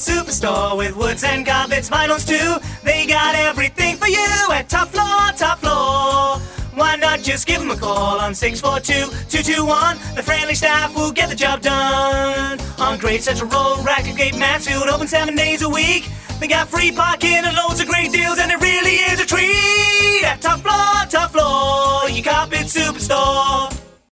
superstore with woods and goblets, vinyls too. They got everything for you at Top Floor, Top Floor. Why not just give them a call on 642-221? The friendly staff will get the job done. On Great Central Road, Racket Gate, Mansfield, open 7 days a week. They got free parking and loads of great deals, and it really is a treat at Top Floor, Top Floor, your carpet superstore.